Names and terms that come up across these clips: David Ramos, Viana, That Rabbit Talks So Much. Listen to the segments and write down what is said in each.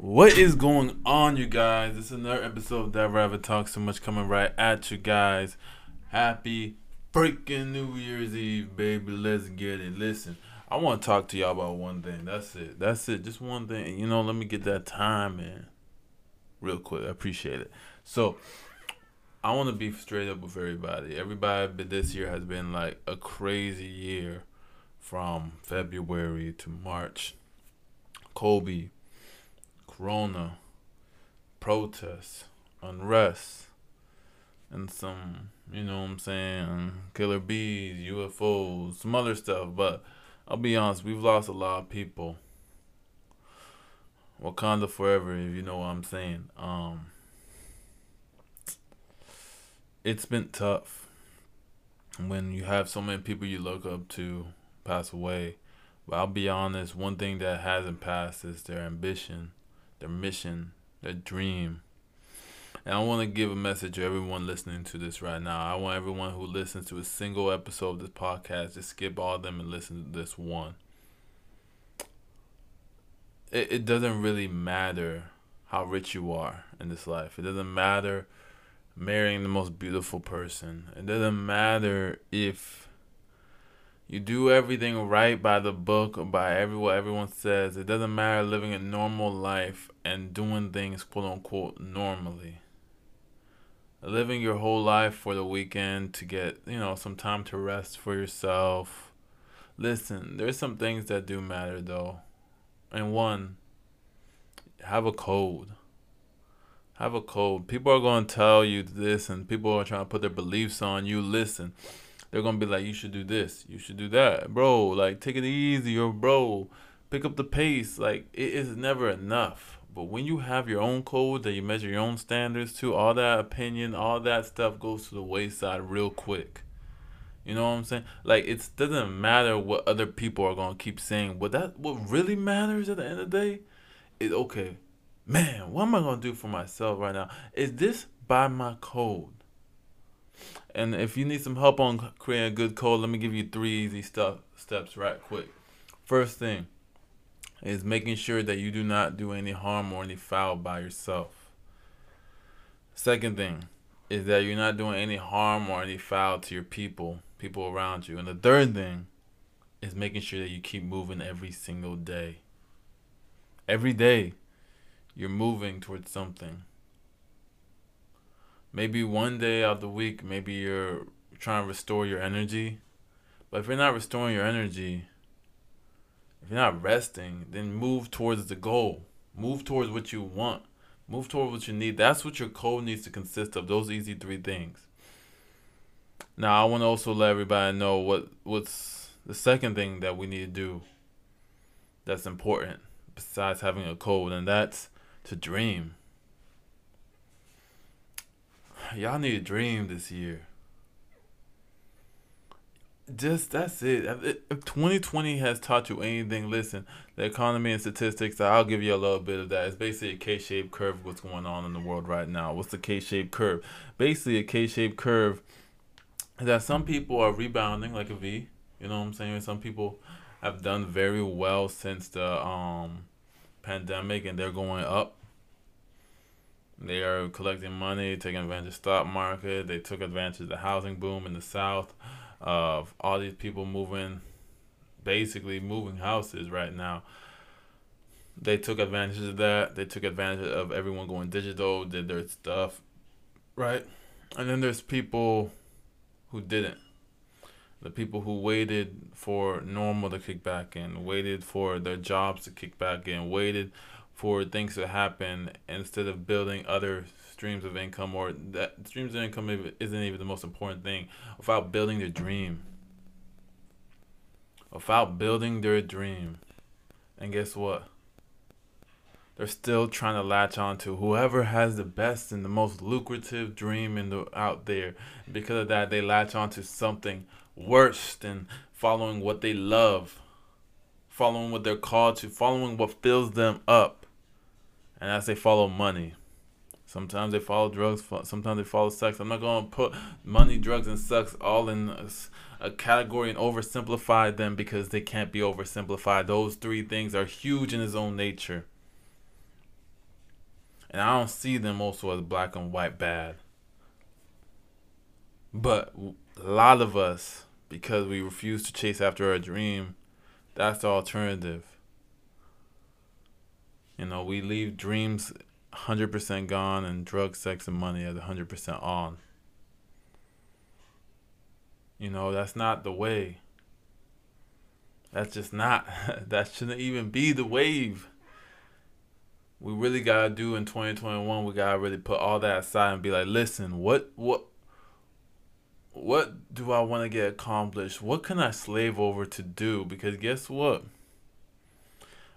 What is going on, you guys? This is another episode of That Rabbit Talks So Much coming right at you guys. Happy freaking New Year's Eve, baby. Let's get it. Listen, I want to talk to y'all about one thing. That's it. Just one thing. And, you know, let me get that time in real quick. I appreciate it. So, I want to be straight up with everybody. Everybody this year has been like a crazy year from February to March. Kobe. Corona, protests, unrest, and some, you know what I'm saying, killer bees, UFOs, some other stuff. But I'll be honest, we've lost a lot of people. Wakanda forever, if you know what I'm saying. It's been tough when you have so many people you look up to pass away. But I'll be honest, one thing that hasn't passed is their ambition, their mission, their dream. And I want to give a message to everyone listening to this right now. I want everyone who listens to a single episode of this podcast to skip all of them and listen to this one. It doesn't really matter how rich you are in this life. It doesn't matter marrying the most beautiful person. It doesn't matter if you do everything right by the book or by what everyone says. It doesn't matter living a normal life and doing things quote-unquote normally. Living your whole life for the weekend to get, some time to rest for yourself. Listen, there's some things that do matter, though. And one, have a code. Have a code. People are going to tell you this, and people are trying to put their beliefs on you. Listen. They're going to be like, you should do this. You should do that. Bro, like, take it easy. Or, bro, pick up the pace. Like, it is never enough. But when you have your own code that you measure your own standards to, all that opinion, all that stuff goes to the wayside real quick. You know what I'm saying? Like, it doesn't matter what other people are going to keep saying. But what really matters at the end of the day is, okay, man, what am I going to do for myself right now? Is this by my code? And if you need some help on creating a good code, let me give you three easy steps right quick. First thing is making sure that you do not do any harm or any foul by yourself. Second thing is that you're not doing any harm or any foul to your people around you. And the third thing is making sure that you keep moving every single day. Every day you're moving towards something. Maybe one day out of the week, maybe you're trying to restore your energy. But if you're not restoring your energy, if you're not resting, then move towards the goal. Move towards what you want. Move towards what you need. That's what your code needs to consist of, those easy three things. Now, I want to also let everybody know what's the second thing that we need to do that's important besides having a code, and that's to dream. Y'all need to dream this year. Just, that's it. If 2020 has taught you anything, listen, the economy and statistics, I'll give you a little bit of that. It's basically a K-shaped curve of what's going on in the world right now. What's the K-shaped curve? Basically, a K-shaped curve is that some people are rebounding like a V. You know what I'm saying? Some people have done very well since the pandemic, and they're going up. They are collecting money, taking advantage of the stock market. They took advantage of the housing boom in the South, of all these people moving houses right now. They took advantage of that. They took advantage of everyone going digital, did their stuff, right? And then there's people who didn't. The people who waited for normal to kick back in, waited for their jobs to kick back in, waited for things to happen instead of building other streams of income, or that streams of income isn't even the most important thing, without building their dream. Without building their dream. And guess what? They're still trying to latch on to whoever has the best and the most lucrative dream out there. Because of that, they latch on to something worse than following what they love, following what they're called to, following what fills them up. And as they follow money, sometimes they follow drugs, sometimes they follow sex. I'm not going to put money, drugs, and sex all in a category and oversimplify them, because they can't be oversimplified. Those three things are huge in its own nature. And I don't see them also as black and white bad. But a lot of us, because we refuse to chase after our dream, that's the alternative. You know, we leave dreams 100% gone and drugs, sex, and money as 100% on. You know, that's not the way. That's just not, that shouldn't even be the wave. We really got to do in 2021, we got to really put all that aside and be like, listen, what do I want to get accomplished? What can I slave over to do? Because guess what?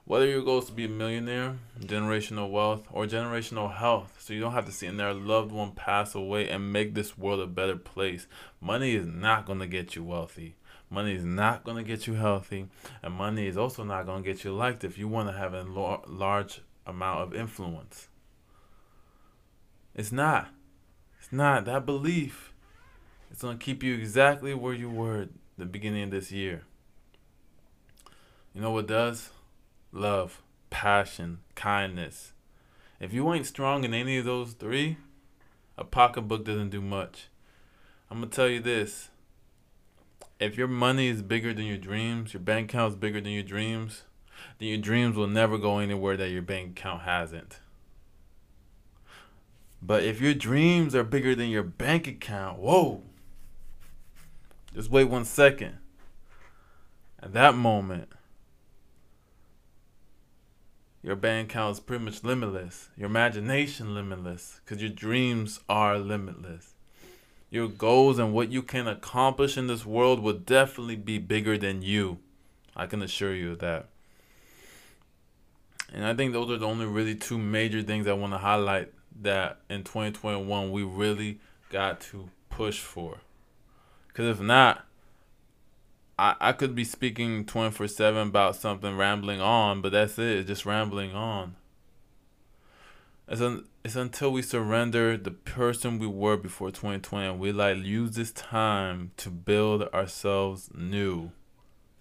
Whether your goal is to be a millionaire, generational wealth, or generational health, so you don't have to see their loved one pass away and make this world a better place. Money is not going to get you wealthy. Money is not going to get you healthy. And money is also not going to get you liked if you want to have a large amount of influence. It's not. It's not. That belief, it's going to keep you exactly where you were at the beginning of this year. You know what does? Love, passion, kindness. If you ain't strong in any of those three, a pocketbook doesn't do much. I'm going to tell you this. If your money is bigger than your dreams, your bank account is bigger than your dreams, then your dreams will never go anywhere that your bank account hasn't. But if your dreams are bigger than your bank account, whoa, just wait 1 second. At that moment, your bank account is pretty much limitless. Your imagination limitless. Because your dreams are limitless. Your goals and what you can accomplish in this world will definitely be bigger than you. I can assure you of that. And I think those are the only really two major things I want to highlight that in 2021 we really got to push for. Because if not, I could be speaking 24/7 about something, rambling on, but that's it. It's just rambling on. It's until we surrender the person we were before 2020 and we like use this time to build ourselves new,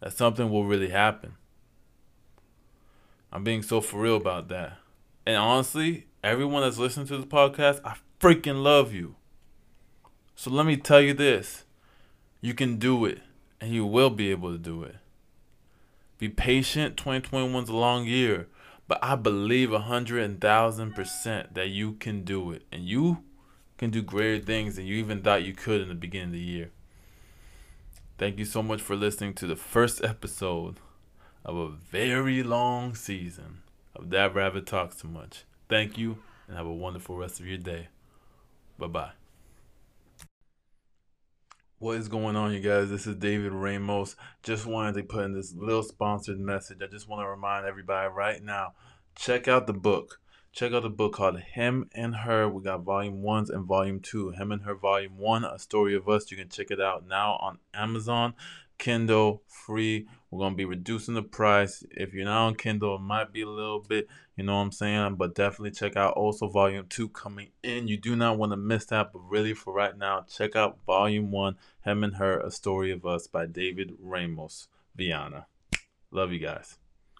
that something will really happen. I'm being so for real about that. And honestly, everyone that's listening to this podcast, I freaking love you. So let me tell you this. You can do it. And you will be able to do it. Be patient. 2021's a long year. But I believe 100,000% that you can do it. And you can do greater things than you even thought you could in the beginning of the year. Thank you so much for listening to the first episode of a very long season of That Rabbit Talks Too Much. Thank you and have a wonderful rest of your day. Bye-bye. What is going on, you guys? This is David Ramos. Just wanted to put in this little sponsored message. I just want to remind everybody right now, check out the book. Check out the book called Him and Her. We got Volume 1 and Volume 2. Him and Her Volume 1, A Story of Us. You can check it out now on Amazon, Kindle, free. We're going to be reducing the price. If you're not on Kindle, it might be a little bit, you know what I'm saying? But definitely check out also Volume 2 coming in. You do not want to miss that. But really, for right now, check out Volume 1, Him and Her, A Story of Us by David Ramos, Viana. Love you guys.